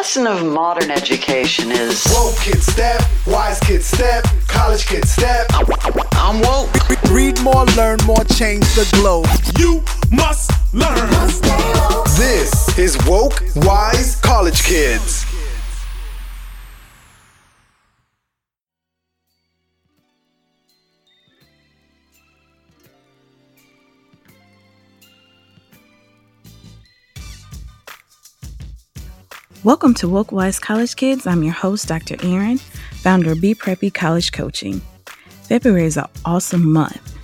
lesson of modern education is woke kid step, wise kid step, college kid step. I'm woke. Read more, learn more, change the globe. You must learn. This is Woke Wise College Kids. Welcome to Wokewise College Kids. I'm your host, Dr. Erin, founder of Be Preppy College Coaching. February is an awesome month.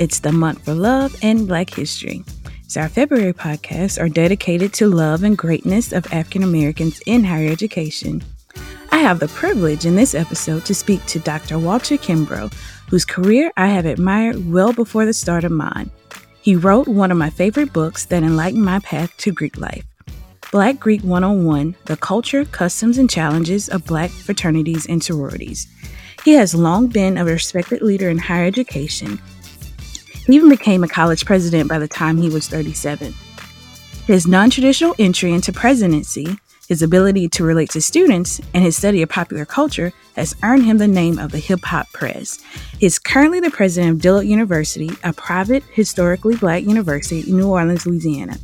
It's the month for love and Black history. So our February podcasts are dedicated to love and greatness of African Americans in higher education. I have the privilege in this episode to speak to Dr. Walter Kimbrough, whose career I have admired well before the start of mine. He wrote one of my favorite books that enlightened my path to Greek life. Black Greek 101, The Culture, Customs, and Challenges of Black Fraternities and Sororities. He has long been a respected leader in higher education. He even became a college president by the time he was 37. His non-traditional entry into presidency, his ability to relate to students, and his study of popular culture has earned him the name of the HipHopPrez. He is currently the president of Dillard University, a private, historically Black university in New Orleans, Louisiana.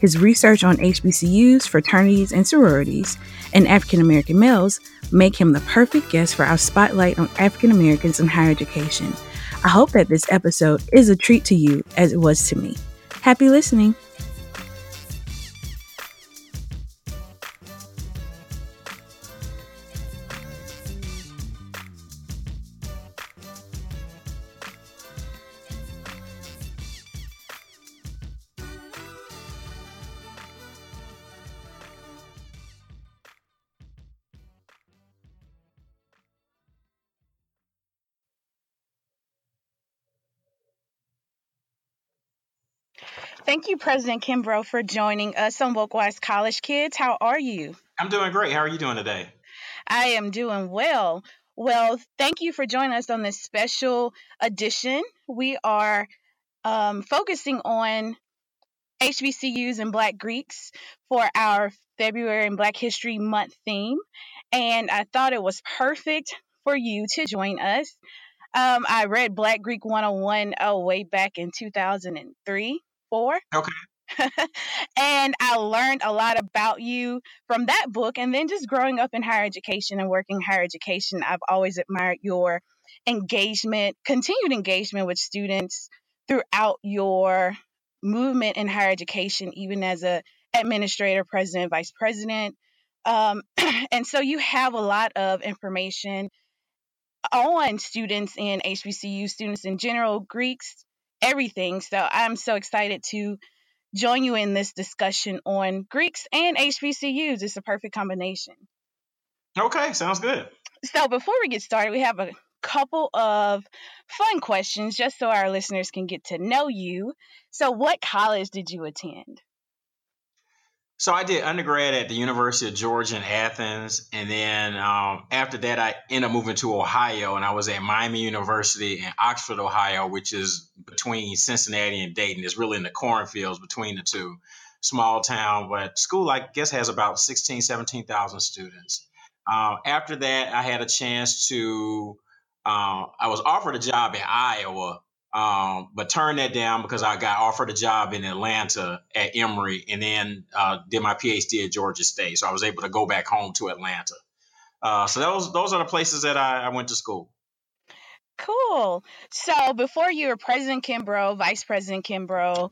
His research on HBCUs, fraternities, and sororities, and African-American males make him the perfect guest for our spotlight on African-Americans in higher education. I hope that this episode is a treat to you as it was to me. Happy listening. Thank you, President Kimbrough, for joining us on Wokewise College Kids. How are you? I'm doing great. How are you doing today? I am doing well. Well, thank you for joining us on this special edition. We are focusing on HBCUs and Black Greeks for our February and Black History Month theme. And I thought it was perfect for you to join us. I read Black Greek 101 way back in 2003. Okay. And I learned a lot about you from that book. And then just growing up in higher education and working in higher education, I've always admired your engagement, continued engagement with students throughout your movement in higher education, even as an administrator, president, vice president. And so you have a lot of information on students in HBCU, students in general, Greeks, everything. So I'm so excited to join you in this discussion on Greeks and HBCUs. It's a perfect combination. Okay, sounds good. So before we get started, we have a couple of fun questions just so our listeners can get to know you. So what college did you attend? So I did undergrad at the University of Georgia in Athens. And then after that, I ended up moving to Ohio, and I was at Miami University in Oxford, Ohio, which is between Cincinnati and Dayton. It's really in the cornfields between the two. Small town, but school, I guess, has about 16,000, 17,000 students. After that, I had a chance to, I was offered a job in Iowa. But turned that down because I got offered a job in Atlanta at Emory, and then did my PhD at Georgia State. So I was able to go back home to Atlanta. So those are the places that I went to school. Cool. So before you were President Kimbrough, Vice President Kimbrough,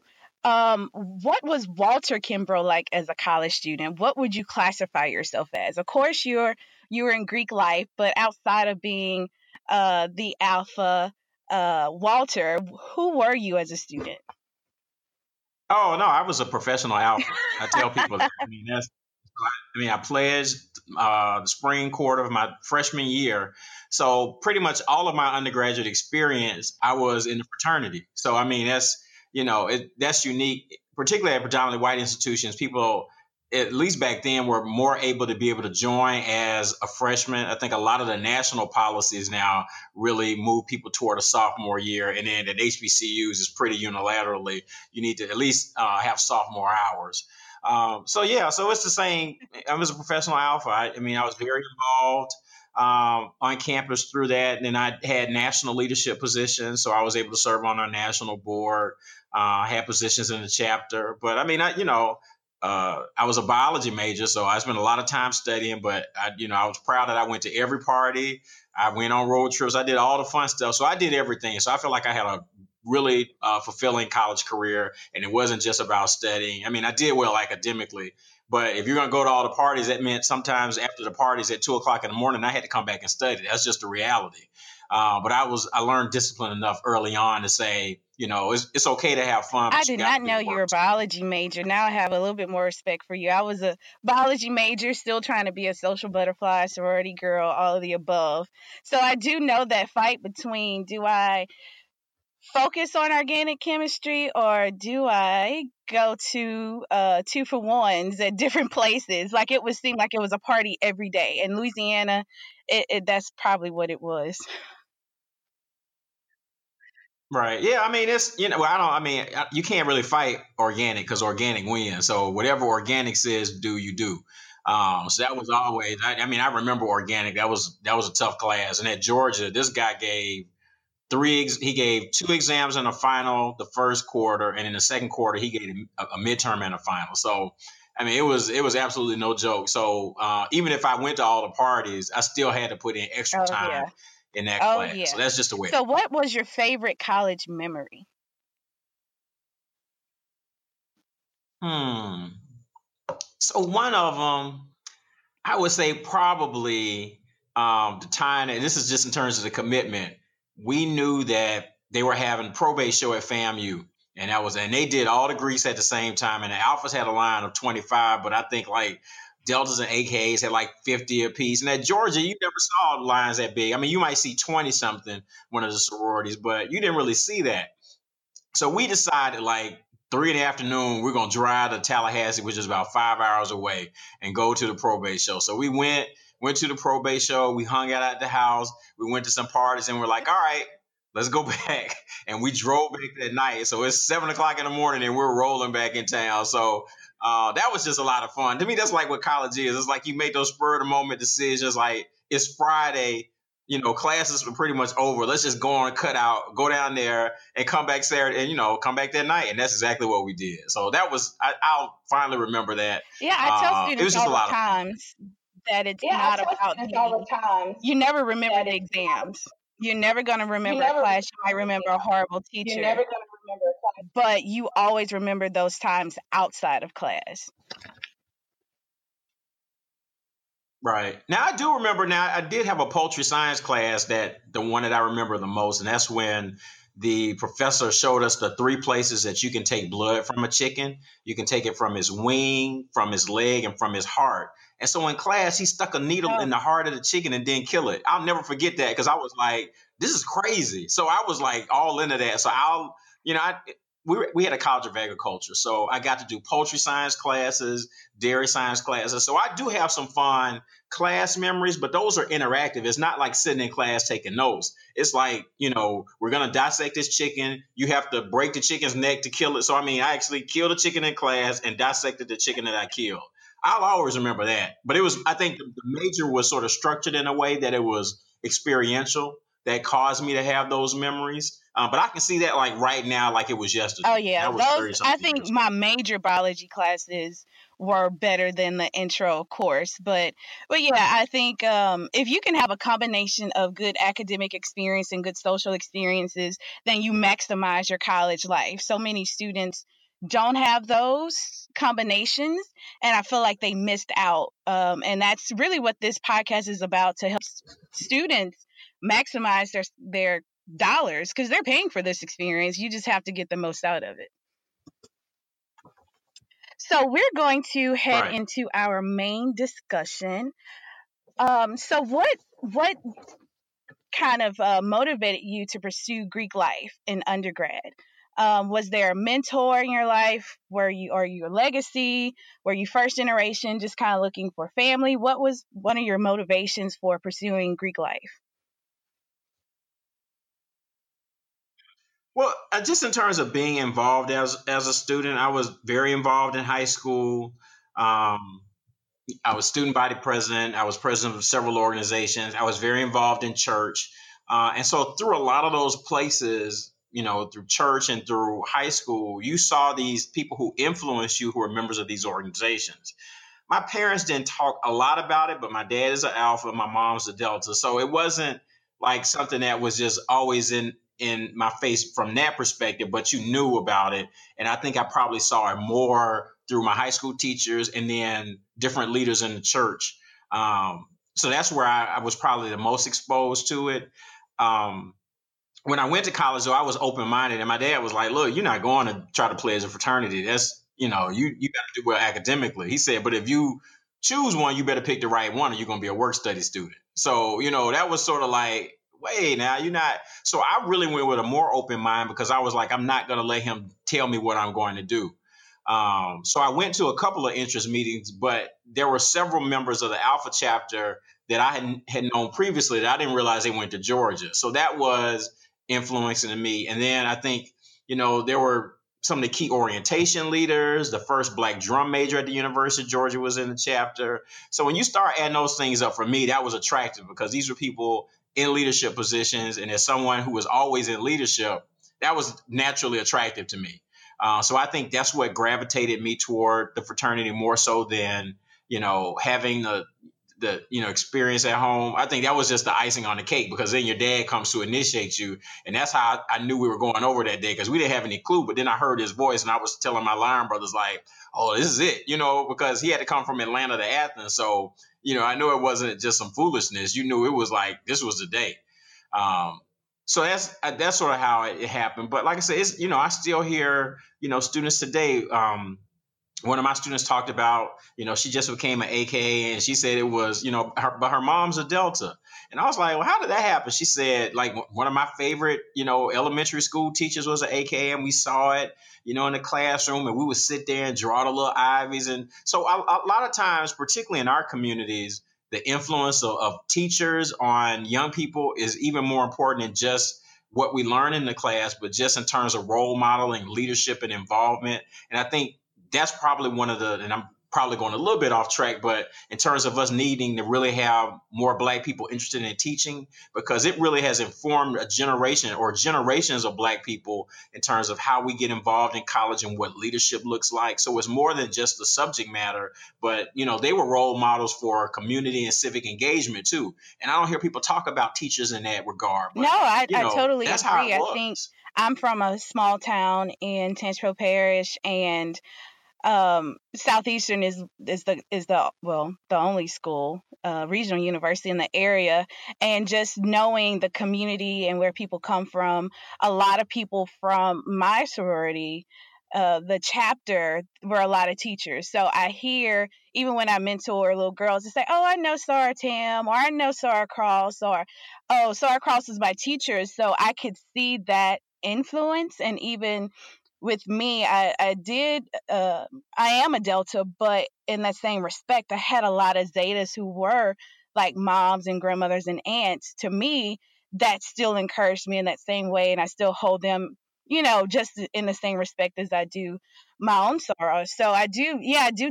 what was Walter Kimbrough like as a college student? What would you classify yourself as? Of course, you were in Greek life, but outside of being the Alpha, Walter, who were you as a student? Oh, no, I was a professional alpha. I tell people that. I pledged the spring quarter of my freshman year. So pretty much all of my undergraduate experience, I was in the fraternity. So, that's, that's unique, particularly at predominantly white institutions. People, at least back then, were more able to join as a freshman. I think a lot of the national policies now really move people toward a sophomore year. And then at HBCUs is pretty unilaterally. You need to at least have sophomore hours. So it's the same. I was a professional alpha. I was very involved on campus through that. And then I had national leadership positions. So I was able to serve on our national board. I had positions in the chapter. But I was a biology major, so I spent a lot of time studying, but I was proud that I went to every party. I went on road trips. I did all the fun stuff. So I did everything. So I feel like I had a really fulfilling college career, and it wasn't just about studying. I did well academically, but if you're going to go to all the parties, that meant sometimes after the parties at 2:00 in the morning, I had to come back and study. That's just the reality. But I learned discipline enough early on to say, it's okay to have fun. I did not know you were a biology major. Now I have a little bit more respect for you. I was a biology major, still trying to be a social butterfly, sorority girl, all of the above. So I do know that fight between, do I focus on organic chemistry or do I go to 2-for-1s at different places? Like it would seem like it was a party every day. In Louisiana, that's probably what it was. Right. Yeah. You can't really fight organic because organic wins. So whatever organic says, do you do? So that was always, I remember organic. That was a tough class. And at Georgia, this guy gave two exams and a final the first quarter. And in the second quarter, he gave a midterm and a final. So, it was absolutely no joke. So even if I went to all the parties, I still had to put in extra time. Yeah. In that class. Yeah. So that's just the way. So what was your favorite college memory? So one of them, I would say probably the time, and this is just in terms of the commitment, we knew that they were having probate show at FAMU. And they did all the Greeks at the same time. And the Alphas had a line of 25, but I think Deltas and AKAs had 50 apiece. And at Georgia, you never saw lines that big. You might see 20-something, one of the sororities, but you didn't really see that. So we decided 3 p.m, we're going to drive to Tallahassee, which is about 5 hours away, and go to the probate show. So we went to the probate show. We hung out at the house. We went to some parties, and we're all right, let's go back. And we drove back that night. So it's 7:00 in the morning, and we're rolling back in town. So that was just a lot of fun. To me, that's what college is. It's you make those spur of the moment decisions. It's Friday, classes were pretty much over. Let's just go on, cut out, go down there and come back Saturday and, come back that night. And that's exactly what we did. So that was, I'll finally remember that. Yeah, I tell students it was just all a lot the times that it's not about me. All the time. You never remember the exams. You're never going to remember a class. You might remember a horrible teacher. You're never going to remember a class. But you always remember those times outside of class. Right. Now, I do remember, I did have a poultry science class, the one that I remember the most, and that's when the professor showed us the 3 places that you can take blood from a chicken. You can take it from his wing, from his leg, and from his heart. And so in class, he stuck a needle in the heart of the chicken and didn't kill it. I'll never forget that because I was this is crazy. So I was all into that. So we had a college of agriculture. So I got to do poultry science classes, dairy science classes. So I do have some fun class memories, but those are interactive. It's not sitting in class taking notes. It's we're going to dissect this chicken. You have to break the chicken's neck to kill it. So, I actually killed a chicken in class and dissected the chicken that I killed. I'll always remember that. But it was, I think the major was sort of structured in a way that it was experiential that caused me to have those memories. But I can see that right now, it was yesterday. Oh, yeah. I think my major biology classes were better than the intro course. But yeah, I think if you can have a combination of good academic experience and good social experiences, then you maximize your college life. So many students don't have those combinations, and I feel they missed out. And that's really what this podcast is about, to help students maximize their dollars, because they're paying for this experience. You just have to get the most out of it. So we're going to head into our main discussion. So what kind of motivated you to pursue Greek life in undergrad? Was there a mentor in your life? Or your legacy? Were you first generation, just kind of looking for family? What was one of your motivations for pursuing Greek life? Well, just in terms of being involved as a student, I was very involved in high school. I was student body president. I was president of several organizations. I was very involved in church. And so through a lot of those places, you know, through church and through high school, you saw these people who influenced you who are members of these organizations. My parents didn't talk a lot about it, but my dad is an Alpha, my mom's a Delta. So it wasn't like something that was just always in my face from that perspective, but you knew about it. And I think I probably saw it more through my high school teachers and then different leaders in the church. So that's where I was probably the most exposed to it. When I went to college, though, I was open-minded, and my dad was like, look, you're not going to try to play as a fraternity. That's, you know, you got to do well academically. He said, but if you choose one, you better pick the right one or you're going to be a work study student. So, you know, that was sort of like, wait, now you're not. So I really went with a more open mind because I was like, I'm not going to let him tell me what I'm going to do. So I went to a couple of interest meetings, but there were several members of the Alpha chapter that I had known previously that I didn't realize they went to Georgia. So that was influencing me. And then I think, you know, there were some of the key orientation leaders. The first Black drum major at the University of Georgia was in the chapter. So when you start adding those things up, for me, that was attractive because these were people in leadership positions. And as someone who was always in leadership, that was naturally attractive to me. So I think that's what gravitated me toward the fraternity more so than, you know, having the you know, experience at home. I think that was just the icing on the cake because then your dad comes to initiate you. And that's how I knew we were going over that day because we didn't have any clue. But then I heard his voice and I was telling my line brothers like, oh, this is it, you know, because he had to come from Atlanta to Athens. So, you know, I knew it wasn't just some foolishness. You knew it was like, this was the day. So that's sort of how it happened. But like I said, it's, you know, I still hear, you know, students today. One of my students talked about, you know, she just became an AKA and she said it was, you know, but her mom's a Delta. And I was like, well, how did that happen? She said, like, one of my favorite, you know, elementary school teachers was an AKA and we saw it, you know, in the classroom and we would sit there and draw the little ivies. And so a lot of times, particularly in our communities, the influence of teachers on young people is even more important than just what we learn in the class, but just in terms of role modeling, leadership and involvement. And I think that's probably one of the, and I'm probably going a little bit off track, but in terms of us needing to really have more Black people interested in teaching, because it really has informed a generation or generations of Black people in terms of how we get involved in college and what leadership looks like. So it's more than just the subject matter, but, you know, they were role models for community and civic engagement too. And I don't hear people talk about teachers in that regard. But, no, I totally agree. I think I'm from a small town in Tangipahoa Parish, and Southeastern is the only school, regional university in the area. And just knowing the community and where people come from, a lot of people from my sorority, the chapter, were a lot of teachers. So I hear, even when I mentor little girls, they say, oh, I know Sarah Tam, or I know Sarah Cross, or, oh, Sarah Cross is my teacher. So I could see that influence. And even with me, I am a Delta, but in that same respect, I had a lot of Zetas who were like moms and grandmothers and aunts to me that still encouraged me in that same way. And I still hold them, you know, just in the same respect as I do my own sorrow. So I do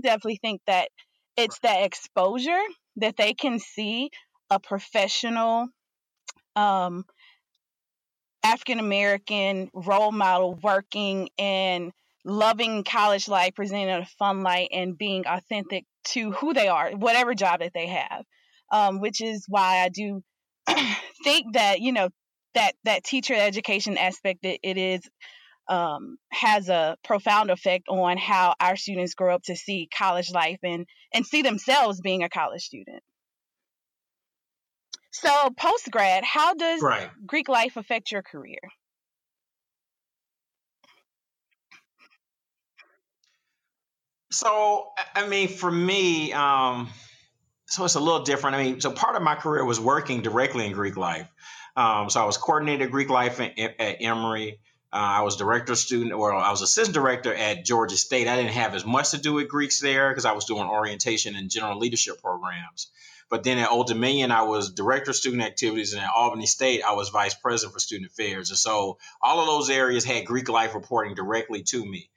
definitely think that it's that exposure that they can see a professional, African-American role model working and loving college life, presenting a fun light, and being authentic to who they are, whatever job that they have, which is why I do think that, you know, that teacher education aspect, has a profound effect on how our students grow up to see college life and see themselves being a college student. So post-grad, how does Greek life affect your career? So, I mean, for me, so it's a little different. I mean, so part of my career was working directly in Greek life. So I was coordinator of Greek life at Emory. I was director of student, or I was assistant director at Georgia State. I didn't have as much to do with Greeks there because I was doing orientation and general leadership programs. But then at Old Dominion, I was director of student activities, and at Albany State, I was vice president for student affairs. And so all of those areas had Greek life reporting directly to me.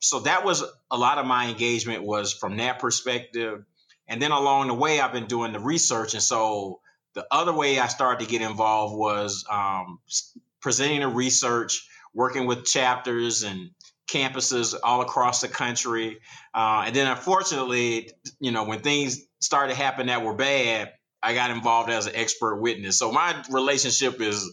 So that was a lot of my engagement was from that perspective. And then along the way, I've been doing the research. And so the other way I started to get involved was presenting the research, working with chapters and campuses all across the country. And then unfortunately, you know, when things started happening that were bad, I got involved as an expert witness. So my relationship is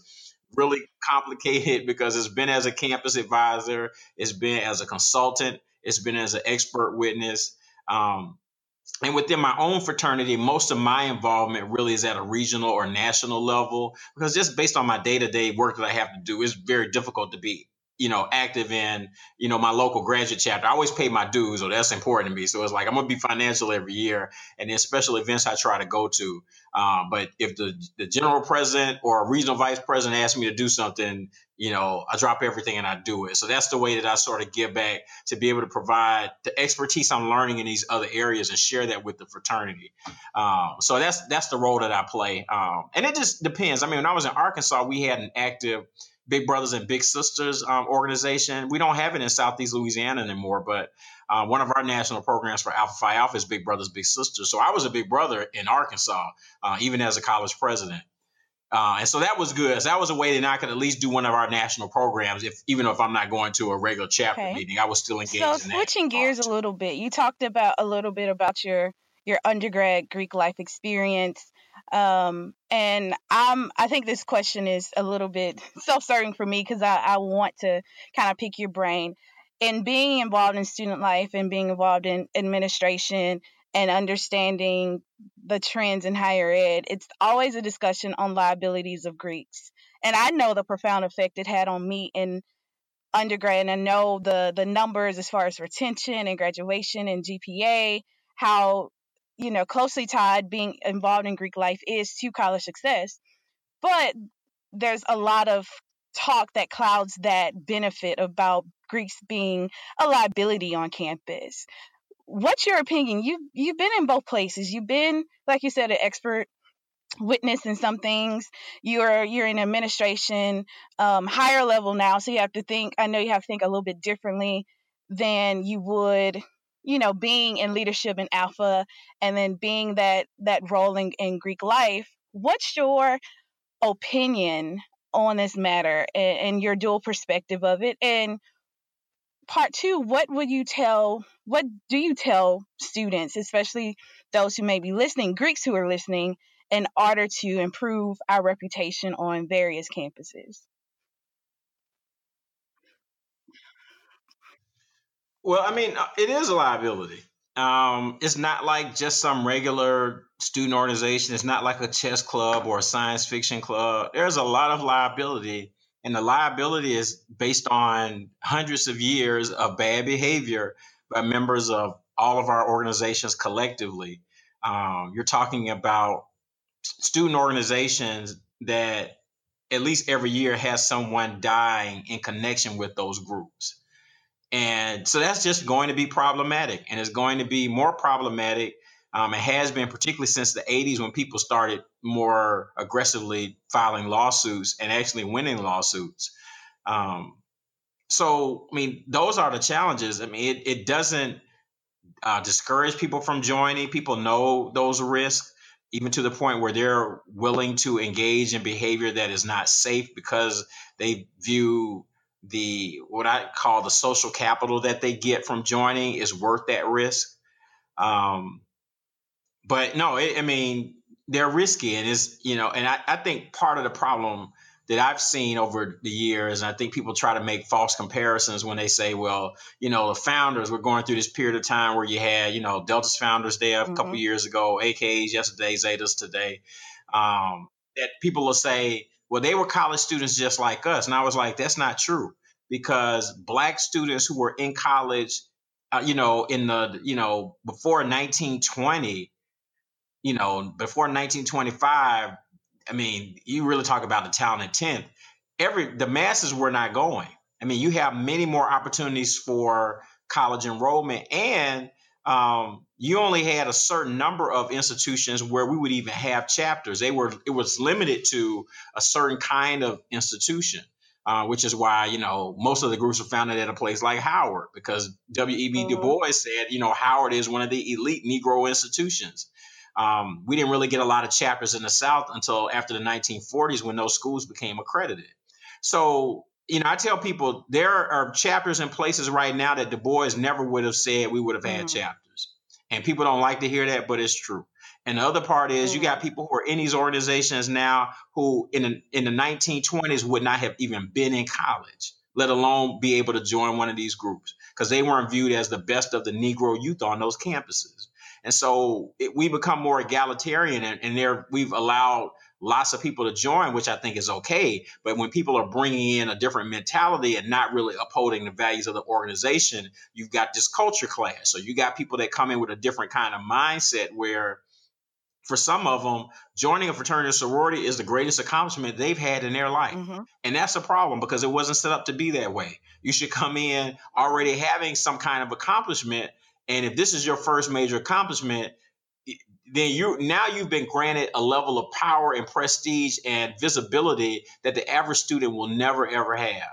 really complicated because it's been as a campus advisor, it's been as a consultant, it's been as an expert witness. And within my own fraternity, most of my involvement really is at a regional or national level, because just based on my day-to-day work that I have to do, it's very difficult to be, you know, active in, you know, my local graduate chapter. I always pay my dues, so that's important to me. So it's like I'm going to be financial every year, and then special events I try to go to. But if the general president or a regional vice president asks me to do something, you know, I drop everything and I do it. So that's the way that I sort of give back, to be able to provide the expertise I'm learning in these other areas and share that with the fraternity. So that's the role that I play. And it just depends. I mean, when I was in Arkansas, we had an active Big Brothers and Big Sisters organization. We don't have it in Southeast Louisiana anymore, but one of our national programs for Alpha Phi Alpha is Big Brothers, Big Sisters. So I was a big brother in Arkansas, even as a college president. And so that was good. So that was a way that I could at least do one of our national programs, even if I'm not going to a regular chapter meeting. I was still engaged in that. So switching gears a little bit, you talked about your undergrad Greek life experience. And I think this question is a little bit self-serving for me, because I want to kind of pick your brain. And being involved in student life and being involved in administration and understanding the trends in higher ed, it's always a discussion on liabilities of Greeks. And I know the profound effect it had on me in undergrad. And I know the numbers as far as retention and graduation and GPA, how, you know, closely tied being involved in Greek life is to college success. But there's a lot of talk that clouds that benefit about Greeks being a liability on campus. What's your opinion? You've been in both places. You've been, like you said, an expert witness in some things. You're in administration, higher level now. So you have to think, I know you have to think a little bit differently than you would, you know, being in leadership in Alpha and then being that role in Greek life. What's your opinion on this matter and your dual perspective of it? And part two, what do you tell students, especially those who may be listening, Greeks who are listening, in order to improve our reputation on various campuses? Well, I mean, it is a liability. It's not like just some regular student organization. It's not like a chess club or a science fiction club. There's a lot of liability, and the liability is based on hundreds of years of bad behavior by members of all of our organizations collectively. You're talking about student organizations that at least every year has someone dying in connection with those groups. And so that's just going to be problematic, and it's going to be more problematic. It has been, particularly since the 80s, when people started more aggressively filing lawsuits and actually winning lawsuits. So, I mean, those are the challenges. I mean, it doesn't discourage people from joining. People know those risks, even to the point where they're willing to engage in behavior that is not safe because they view what I call the social capital that they get from joining is worth that risk. But no, I mean, they're risky, and it's, you know, and I think part of the problem that I've seen over the years, and I think people try to make false comparisons when they say, well, you know, the founders were going through this period of time where you had, you know, Delta's Founders Day a couple years ago, AKAs yesterday, Zetas today, that people will say, well, they were college students just like us. And I was like, that's not true, because Black students who were in college, before 1920, you know, before 1925, I mean, you really talk about the town in 10th. the masses were not going. I mean, you have many more opportunities for college enrollment, and you only had a certain number of institutions where we would even have chapters. It was limited to a certain kind of institution, which is why, you know, most of the groups were founded at a place like Howard, because W.E.B. Du Bois said, you know, Howard is one of the elite Negro institutions. We didn't really get a lot of chapters in the South until after the 1940s, when those schools became accredited. So, you know, I tell people there are chapters in places right now that Du Bois never would have said we would have had chapters. And people don't like to hear that, but it's true. And the other part is you got people who are in these organizations now who in the 1920s would not have even been in college, let alone be able to join one of these groups, because they weren't viewed as the best of the Negro youth on those campuses. And so we become more egalitarian, and we've allowed lots of people to join, which I think is okay. But when people are bringing in a different mentality and not really upholding the values of the organization, you've got this culture clash. So you got people that come in with a different kind of mindset, where for some of them, joining a fraternity or sorority is the greatest accomplishment they've had in their life. Mm-hmm. And that's a problem, because it wasn't set up to be that way. You should come in already having some kind of accomplishment. And if this is your first major accomplishment, then you've been granted a level of power and prestige and visibility that the average student will never, ever have.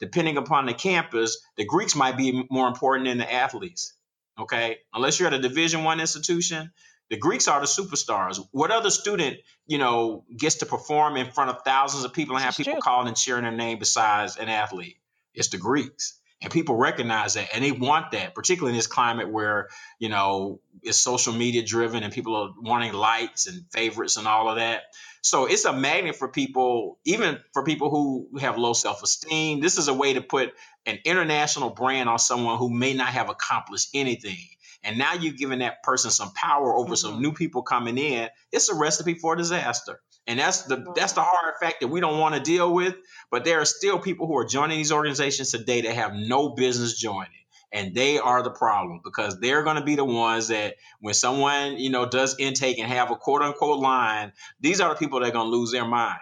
Depending upon the campus, the Greeks might be more important than the athletes, okay? Unless you're at a Division I institution, the Greeks are the superstars. What other student, you know, gets to perform in front of thousands of people and have people calling and cheering their name besides an athlete? It's the Greeks. And people recognize that, and they want that, particularly in this climate where, you know, it's social media driven and people are wanting likes and favorites and all of that. So it's a magnet for people, even for people who have low self-esteem. This is a way to put an international brand on someone who may not have accomplished anything. And now you've given that person some power over some new people coming in. It's a recipe for disaster. And that's the hard fact that we don't want to deal with. But there are still people who are joining these organizations today that have no business joining. And they are the problem, because they're going to be the ones that when someone, you know, does intake and have a quote unquote line, these are the people that are going to lose their mind.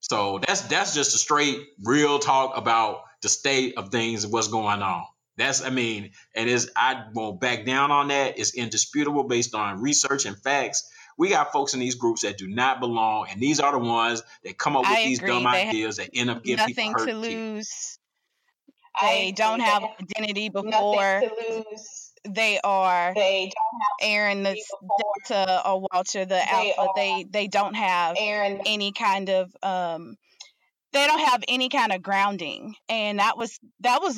So that's just a straight real talk about the state of things and what's going on. I won't back down on that. It's indisputable based on research and facts. We got folks in these groups that do not belong, and these are the ones that come up with these dumb ideas that end up getting people hurt. Nothing to lose. They don't have identity before. They are Aaron, the Delta, or Walter, the Alpha. They don't have any kind of they don't have any kind of grounding. And that was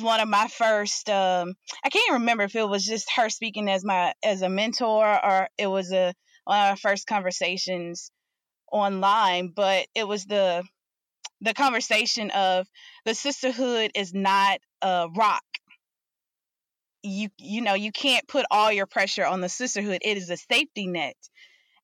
one of my first, I can't remember if it was just her speaking as a mentor, or it was one of our first conversations online, but it was the conversation of the sisterhood is not a rock. You know, you can't put all your pressure on the sisterhood. It is a safety net,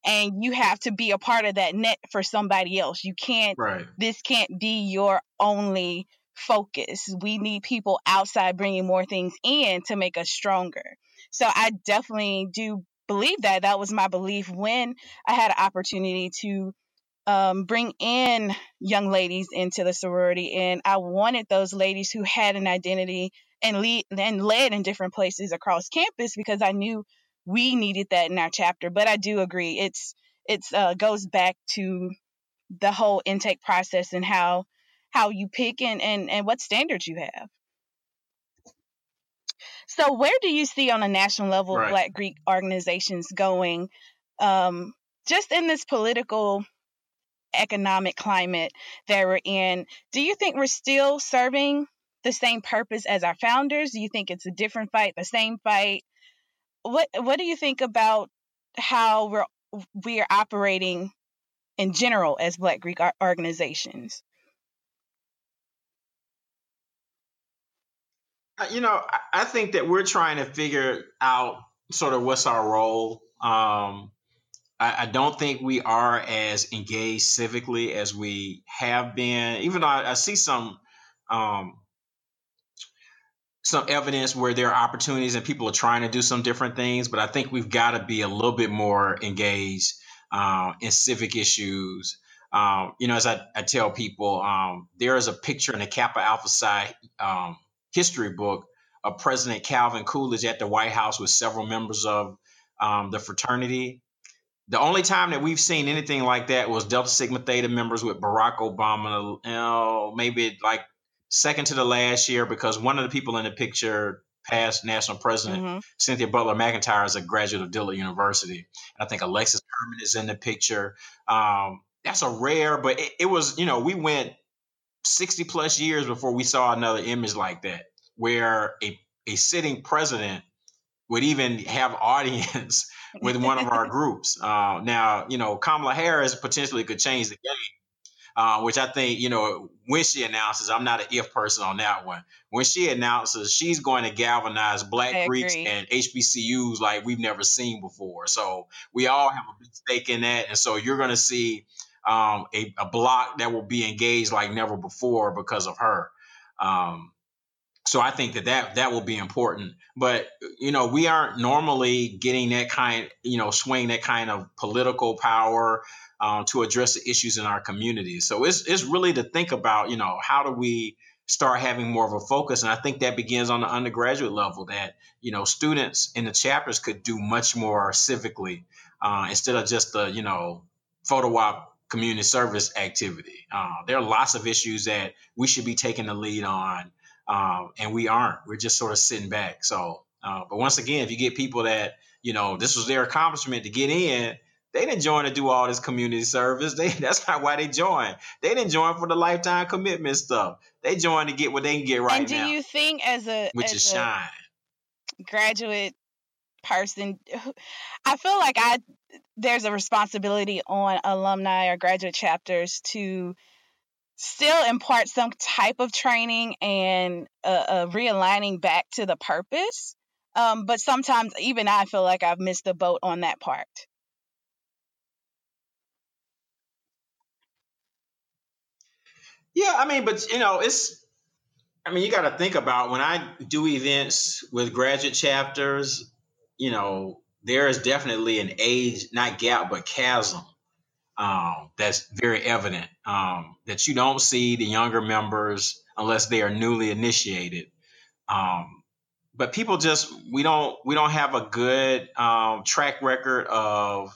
and you have to be a part of that net for somebody else. You can't, This can't be your only focus. We need people outside bringing more things in to make us stronger. So I definitely do believe that was my belief when I had an opportunity to bring in young ladies into the sorority, and I wanted those ladies who had an identity and led in different places across campus, because I knew we needed that in our chapter. But I do agree, it's goes back to the whole intake process and how you pick and what standards you have. So where do you see on a national level Black Greek organizations going, just in this political, economic climate that we're in? Do you think we're still serving the same purpose as our founders? Do you think it's a different fight, the same fight? What do you think about how we are operating in general as Black Greek organizations? You know, I think that we're trying to figure out sort of what's our role. I don't think we are as engaged civically as we have been, even though I see some evidence where there are opportunities and people are trying to do some different things. But I think we've got to be a little bit more engaged in civic issues. You know, as I tell people, there is a picture in the Kappa Alpha Psi history book of President Calvin Coolidge at the White House with several members of the fraternity. The only time that we've seen anything like that was Delta Sigma Theta members with Barack Obama, you know, maybe like second to the last year, because one of the people in the picture, past national president, Cynthia Butler McIntyre, is a graduate of Dillard University. And I think Alexis Herman is in the picture. That's a rare, but it was, you know, we went 60 plus years before we saw another image like that, where a sitting president would even have audience with one of our groups. Now, you know, Kamala Harris potentially could change the game, which I think, you know, when she announces, I'm not an if person on that one. When she announces, she's going to galvanize Black Greeks and HBCUs like we've never seen before. So we all have a big stake in that. And so you're going to see a block that will be engaged like never before because of her. So I think that will be important. But, you know, we aren't normally getting that kind, you know, swing that kind of political power to address the issues in our community. So it's really to think about, you know, how do we start having more of a focus? And I think that begins on the undergraduate level, that, you know, students in the chapters could do much more civically instead of just the, you know, photo op community service activity. There are lots of issues that we should be taking the lead on. And we aren't. We're just sort of sitting back. So, but once again, if you get people that, you know, this was their accomplishment to get in, they didn't join to do all this community service. That's not why they joined. They didn't join for the lifetime commitment stuff. They joined to get what they can get right now. And do you think as a shine graduate person, I feel like there's a responsibility on alumni or graduate chapters to still impart some type of training and realigning back to the purpose. But sometimes even I feel like I've missed the boat on that part. Yeah, I mean, but, you know, you got to think about when I do events with graduate chapters, you know, there is definitely an age, not gap, but chasm. That's very evident, that you don't see the younger members unless they are newly initiated. But people just, we don't have a good track record of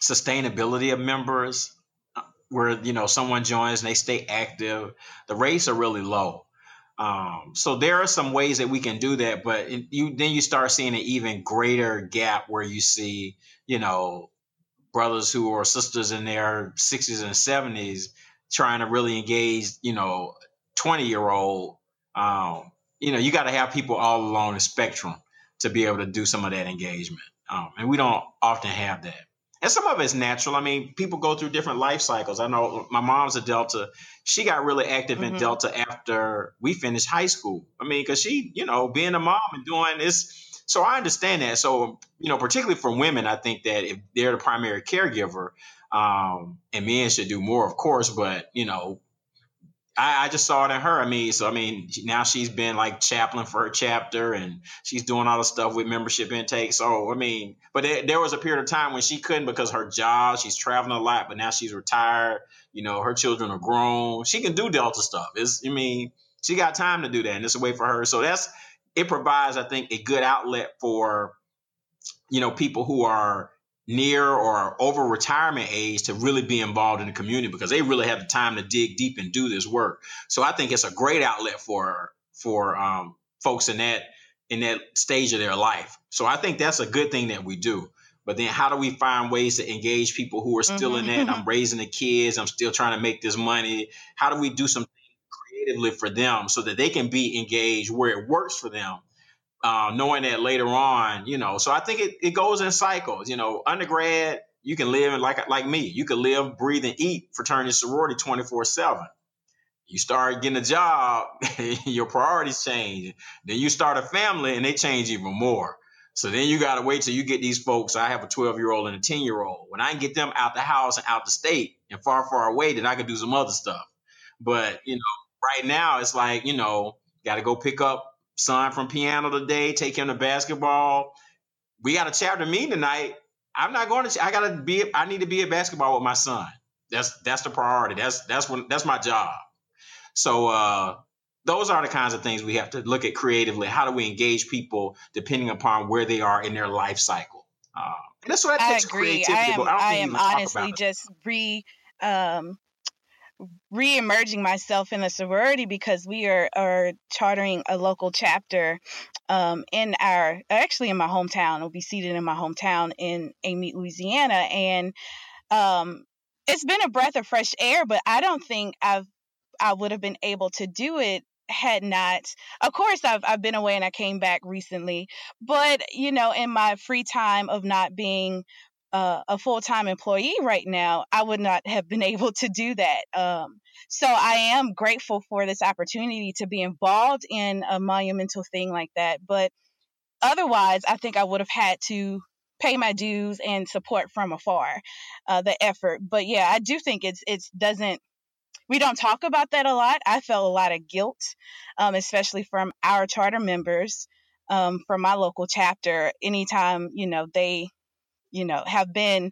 sustainability of members, where, you know, someone joins and they stay active. The rates are really low. So there are some ways that we can do that, but then you start seeing an even greater gap where you see, you know, brothers who are sisters in their 60s and 70s trying to really engage, you know, 20-year-old. You know, you got to have people all along the spectrum to be able to do some of that engagement. And we don't often have that. And some of it's natural. I mean, people go through different life cycles. I know my mom's a Delta. She got really active in Delta after we finished high school. I mean, because she, you know, being a mom and doing this. So I understand that. So, you know, particularly for women, I think that if they're the primary caregiver, and men should do more, of course. But, you know, I just saw it in her. I mean, now she's been like chaplain for her chapter and she's doing all the stuff with membership intake. So, I mean, but there was a period of time when she couldn't because her job, she's traveling a lot, but now she's retired. You know, her children are grown. She can do Delta stuff. She got time to do that, and it's a way for her. So it provides, I think, a good outlet for, you know, people who are near or over retirement age to really be involved in the community, because they really have the time to dig deep and do this work. So I think it's a great outlet for folks in that stage of their life. So I think that's a good thing that we do. But then how do we find ways to engage people who are still in that? I'm raising the kids. I'm still trying to make this money. How do we do something creatively for them so that they can be engaged where it works for them? Knowing that later on, you know, so I think it goes in cycles. You know, undergrad, you can live like me. You can live, breathe, and eat fraternity sorority 24/7. You start getting a job, your priorities change. Then you start a family, and they change even more. So then you got to wait till you get these folks. I have a 12-year-old and a 10-year-old. When I can get them out the house and out the state and far, far away, then I can do some other stuff. But, you know, right now it's like, you know, got to go pick up son from piano today, take him to basketball. We got a chapter meeting tonight. I'm not going to. I need to be at basketball with my son. That's the priority. That's my job. So those are the kinds of things we have to look at creatively. How do we engage people depending upon where they are in their life cycle? And that's what that takes creativity. I am honestly just re-emerging myself in a sorority, because we are chartering a local chapter in my hometown. It'll be seated in my hometown in Ameet, Louisiana. And it's been a breath of fresh air, but I don't think I would have been able to do it had not, of course, I've been away and I came back recently, but in my free time of not being a full-time employee right now, I would not have been able to do that. So I am grateful for this opportunity to be involved in a monumental thing like that. But otherwise, I think I would have had to pay my dues and support from afar, the effort. But yeah, I do think we don't talk about that a lot. I felt a lot of guilt, especially from our charter members, from my local chapter. Anytime, they have been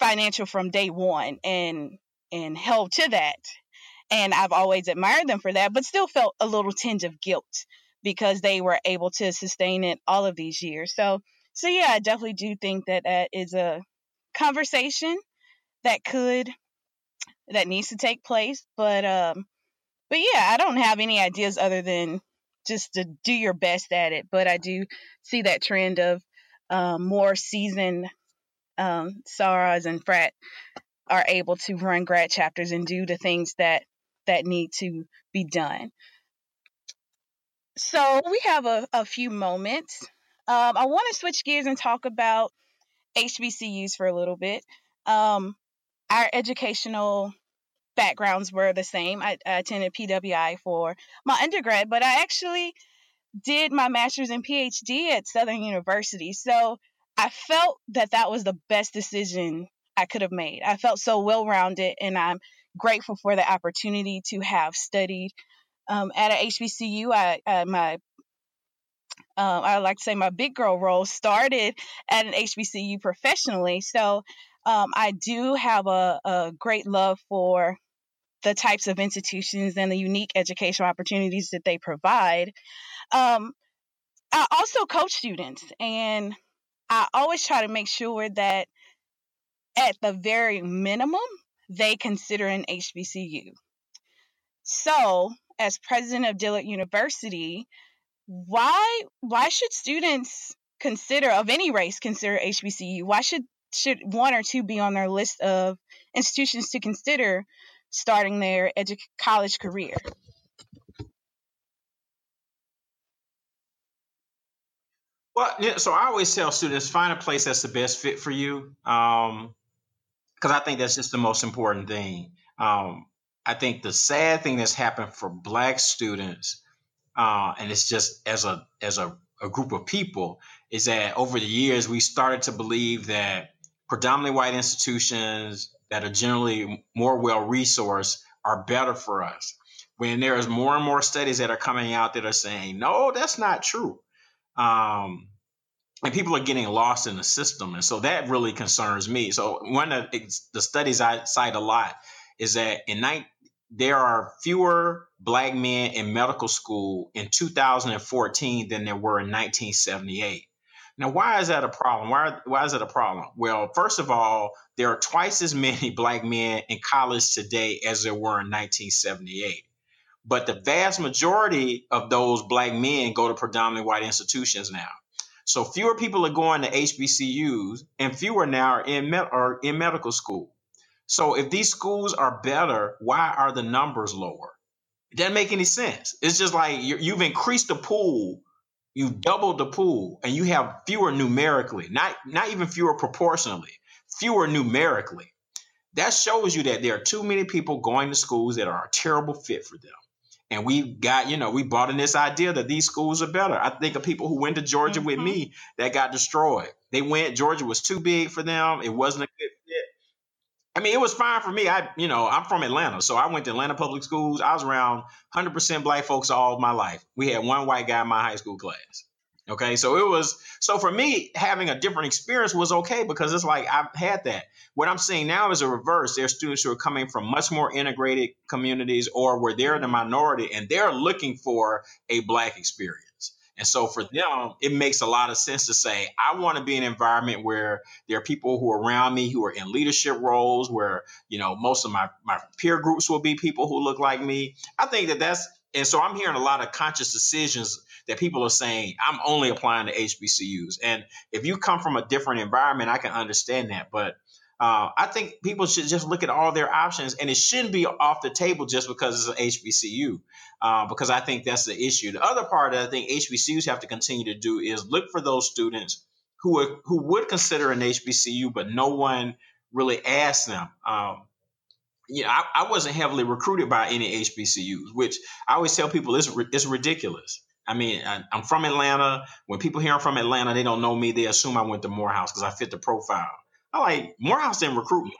financial from day one and held to that. And I've always admired them for that, but still felt a little tinge of guilt because they were able to sustain it all of these years. So yeah, I definitely do think that is a conversation that needs to take place. But yeah, I don't have any ideas other than just to do your best at it. But I do see that trend of more seasoned sorors and frat are able to run grad chapters and do the things that need to be done. So we have a few moments. I want to switch gears and talk about HBCUs for a little bit. Our educational backgrounds were the same. I attended PWI for my undergrad, but I actually did my master's and PhD at Southern University. So I felt that was the best decision I could have made. I felt so well-rounded, and I'm grateful for the opportunity to have studied at an HBCU. I like to say my big girl role started at an HBCU professionally. So I do have a great love for the types of institutions and the unique educational opportunities that they provide. I also coach students, and I always try to make sure that at the very minimum, they consider an HBCU. So as president of Dillard University, why should students of any race consider HBCU? Why should one or two be on their list of institutions to consider starting their college career? Well, so I always tell students, find a place that's the best fit for you, because I think that's just the most important thing. I think the sad thing that's happened for Black students, and it's just as a group of people, is that over the years we started to believe that predominantly white institutions that are generally more well-resourced are better for us. When there is more and more studies that are coming out that are saying, no, that's not true. And people are getting lost in the system. And so that really concerns me. So one of the studies I cite a lot is that there are fewer Black men in medical school in 2014 than there were in 1978. Now, why is that a problem? Why is that a problem? Well, first of all, there are twice as many Black men in college today as there were in 1978. But the vast majority of those Black men go to predominantly white institutions now. So fewer people are going to HBCUs, and fewer now are in medical school. So if these schools are better, why are the numbers lower? It doesn't make any sense. It's just like you've increased the pool, you've doubled the pool, and you have fewer numerically, not even fewer proportionally, fewer numerically. That shows you that there are too many people going to schools that are a terrible fit for them. And we bought in this idea that these schools are better. I think of people who went to Georgia with me that got destroyed. Georgia was too big for them. It wasn't a good fit. I mean, it was fine for me. I'm from Atlanta, so I went to Atlanta public schools. I was around 100% Black folks all of my life. We had one white guy in my high school class. Okay, so it was, so for me, having a different experience was okay because it's like I've had that. What I'm seeing now is a reverse. There's students who are coming from much more integrated communities or where they're the minority and they're looking for a Black experience. And so for them, it makes a lot of sense to say, I want to be in an environment where there are people who are around me who are in leadership roles, where, you know, most of my peer groups will be people who look like me. I think that that's, and so I'm hearing a lot of conscious decisions that people are saying, I'm only applying to HBCUs. And if you come from a different environment, I can understand that. But I think people should just look at all their options, and it shouldn't be off the table just because it's an HBCU, because I think that's the issue. The other part that I think HBCUs have to continue to do is look for those students who would consider an HBCU, but no one really asked them. I wasn't heavily recruited by any HBCUs, which I always tell people it's ridiculous. I mean, I'm from Atlanta. When people hear I'm from Atlanta, they don't know me. They assume I went to Morehouse because I fit the profile. I like Morehouse didn't recruit me.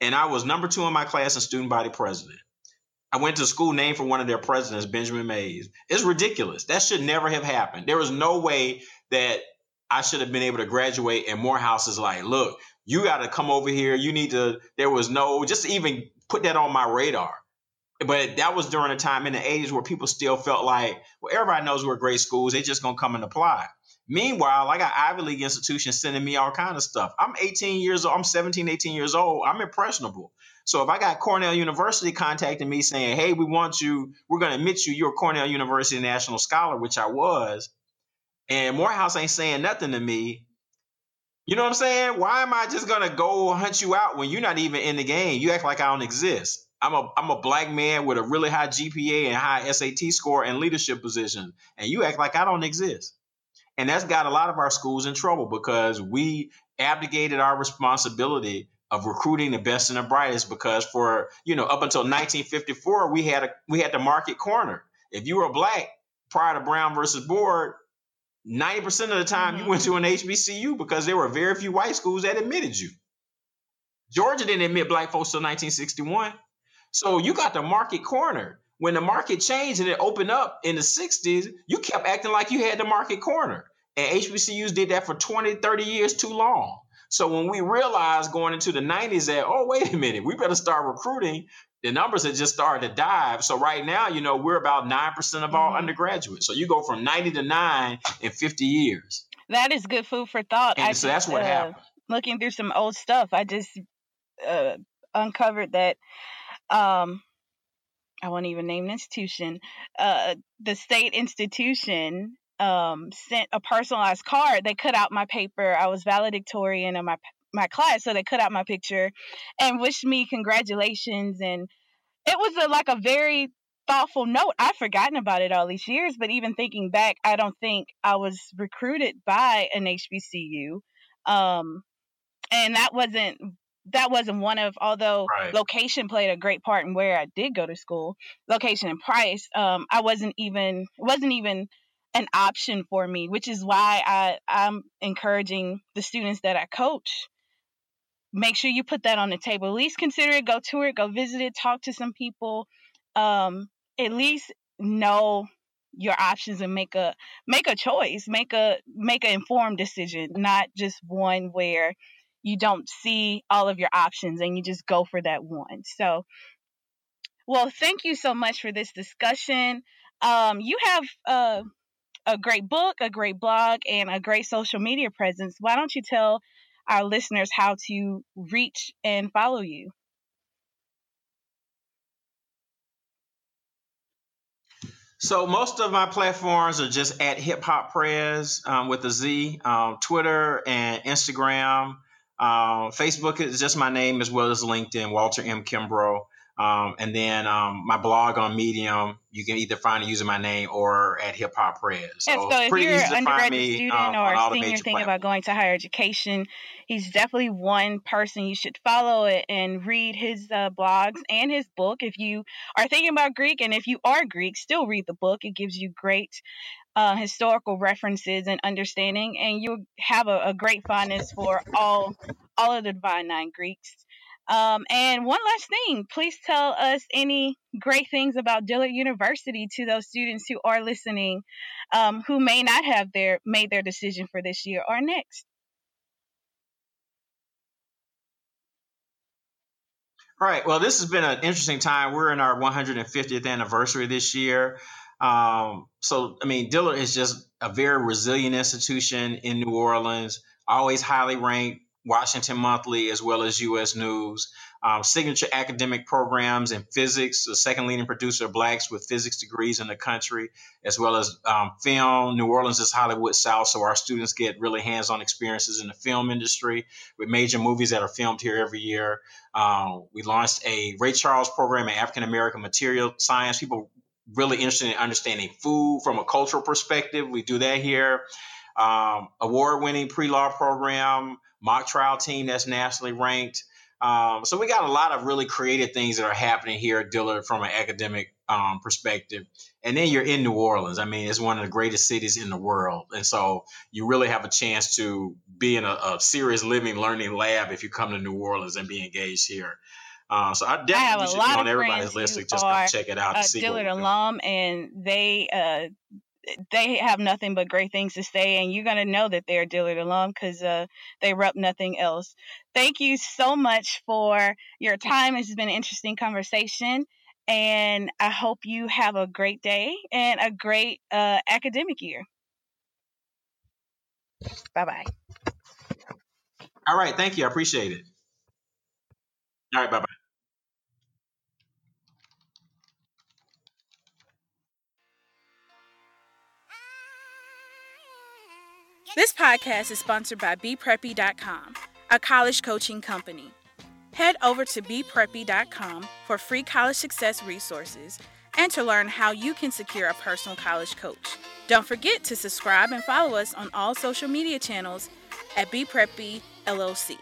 And I was number 2 in my class and student body president. I went to a school named for one of their presidents, Benjamin Mays. It's ridiculous. That should never have happened. There was no way that I should have been able to graduate. And Morehouse is like, look, you got to come over here. You need to. There was no, just even put that on my radar. But that was during a time in the 80s where people still felt like, well, everybody knows we're great schools. They're just going to come and apply. Meanwhile, I got Ivy League institutions sending me all kind of stuff. I'm 18 years old. I'm 17, 18 years old. I'm impressionable. So if I got Cornell University contacting me saying, hey, we want you. We're going to admit you. You're a Cornell University National Scholar, which I was. And Morehouse ain't saying nothing to me. You know what I'm saying? Why am I just going to go hunt you out when you're not even in the game? You act like I don't exist. I'm a Black man with a really high GPA and high SAT score and leadership position. And you act like I don't exist. And that's got a lot of our schools in trouble because we abdicated our responsibility of recruiting the best and the brightest because for, up until 1954, we had the market corner. If you were Black prior to Brown versus Board, 90% of the time you went to an HBCU because there were very few white schools that admitted you. Georgia didn't admit Black folks till 1961. So you got the market corner. When the market changed and it opened up in the 60s, you kept acting like you had the market corner. And HBCUs did that for 20, 30 years too long. So when we realized going into the 90s that, oh, wait a minute, we better start recruiting, the numbers had just started to dive. So right now, we're about 9% of all undergraduates. So you go from 90 to 9 in 50 years. That is good food for thought. And so that's what happened. Looking through some old stuff, I just uncovered that. I won't even name an institution. The state institution sent a personalized card. They cut out my paper. I was valedictorian of my class, so they cut out my picture and wished me congratulations. And it was a very thoughtful note. I've forgotten about it all these years, but even thinking back, I don't think I was recruited by an HBCU, and that wasn't one of, although right. Location played a great part in where I did go to school, location and price. It wasn't even an option for me, which is why I'm encouraging the students that I coach. Make sure you put that on the table. At least consider it, go tour it, go visit it, talk to some people. At least know your options and make a choice, make an informed decision, not just one where you don't see all of your options and you just go for that one. So, well, thank you so much for this discussion. You have a great book, a great blog, and a great social media presence. Why don't you tell our listeners how to reach and follow you? So most of my platforms are just at HipHopPrez with a Z, Twitter and Instagram. Facebook is just my name as well as LinkedIn, Walter M. Kimbrough. And then my blog on Medium, you can either find it using my name or at HipHopPrez. So if you're an undergraduate student or a senior thinking about going to higher education, he's definitely one person you should follow and read his blogs and his book. If you are thinking about Greek, and if you are Greek, still read the book. It gives you great historical references and understanding, and you'll have a great fondness for all of the Divine Nine Greeks. And one last thing, please tell us any great things about Dillard University to those students who are listening, who may not have made their decision for this year or next. All right. Well, this has been an interesting time. We're in our 150th anniversary this year. Dillard is just a very resilient institution in New Orleans, always highly ranked, Washington Monthly, as well as U.S. News, signature academic programs in physics, the second leading producer of blacks with physics degrees in the country, as well as film. New Orleans is Hollywood South, so our students get really hands-on experiences in the film industry with major movies that are filmed here every year. We launched a Ray Charles program in African-American material science. People really interested in understanding food from a cultural perspective. We do that here. Award-winning pre-law program, mock trial team that's nationally ranked. So we got a lot of really creative things that are happening here at Dillard from an academic perspective. And then you're in New Orleans. I mean, it's one of the greatest cities in the world. And so you really have a chance to be in a serious living learning lab if you come to New Orleans and be engaged here. So I definitely should be on everybody's list to just go check it out and see. Dillard alum, and they have nothing but great things to say, and you're going to know that they're Dillard alum because they rep nothing else. Thank you so much for your time. It's been an interesting conversation, and I hope you have a great day and a great academic year. Bye-bye. All right. Thank you. I appreciate it. All right. Bye-bye. This podcast is sponsored by BePreppy.com, a college coaching company. Head over to BePreppy.com for free college success resources and to learn how you can secure a personal college coach. Don't forget to subscribe and follow us on all social media channels at BePreppy LLC.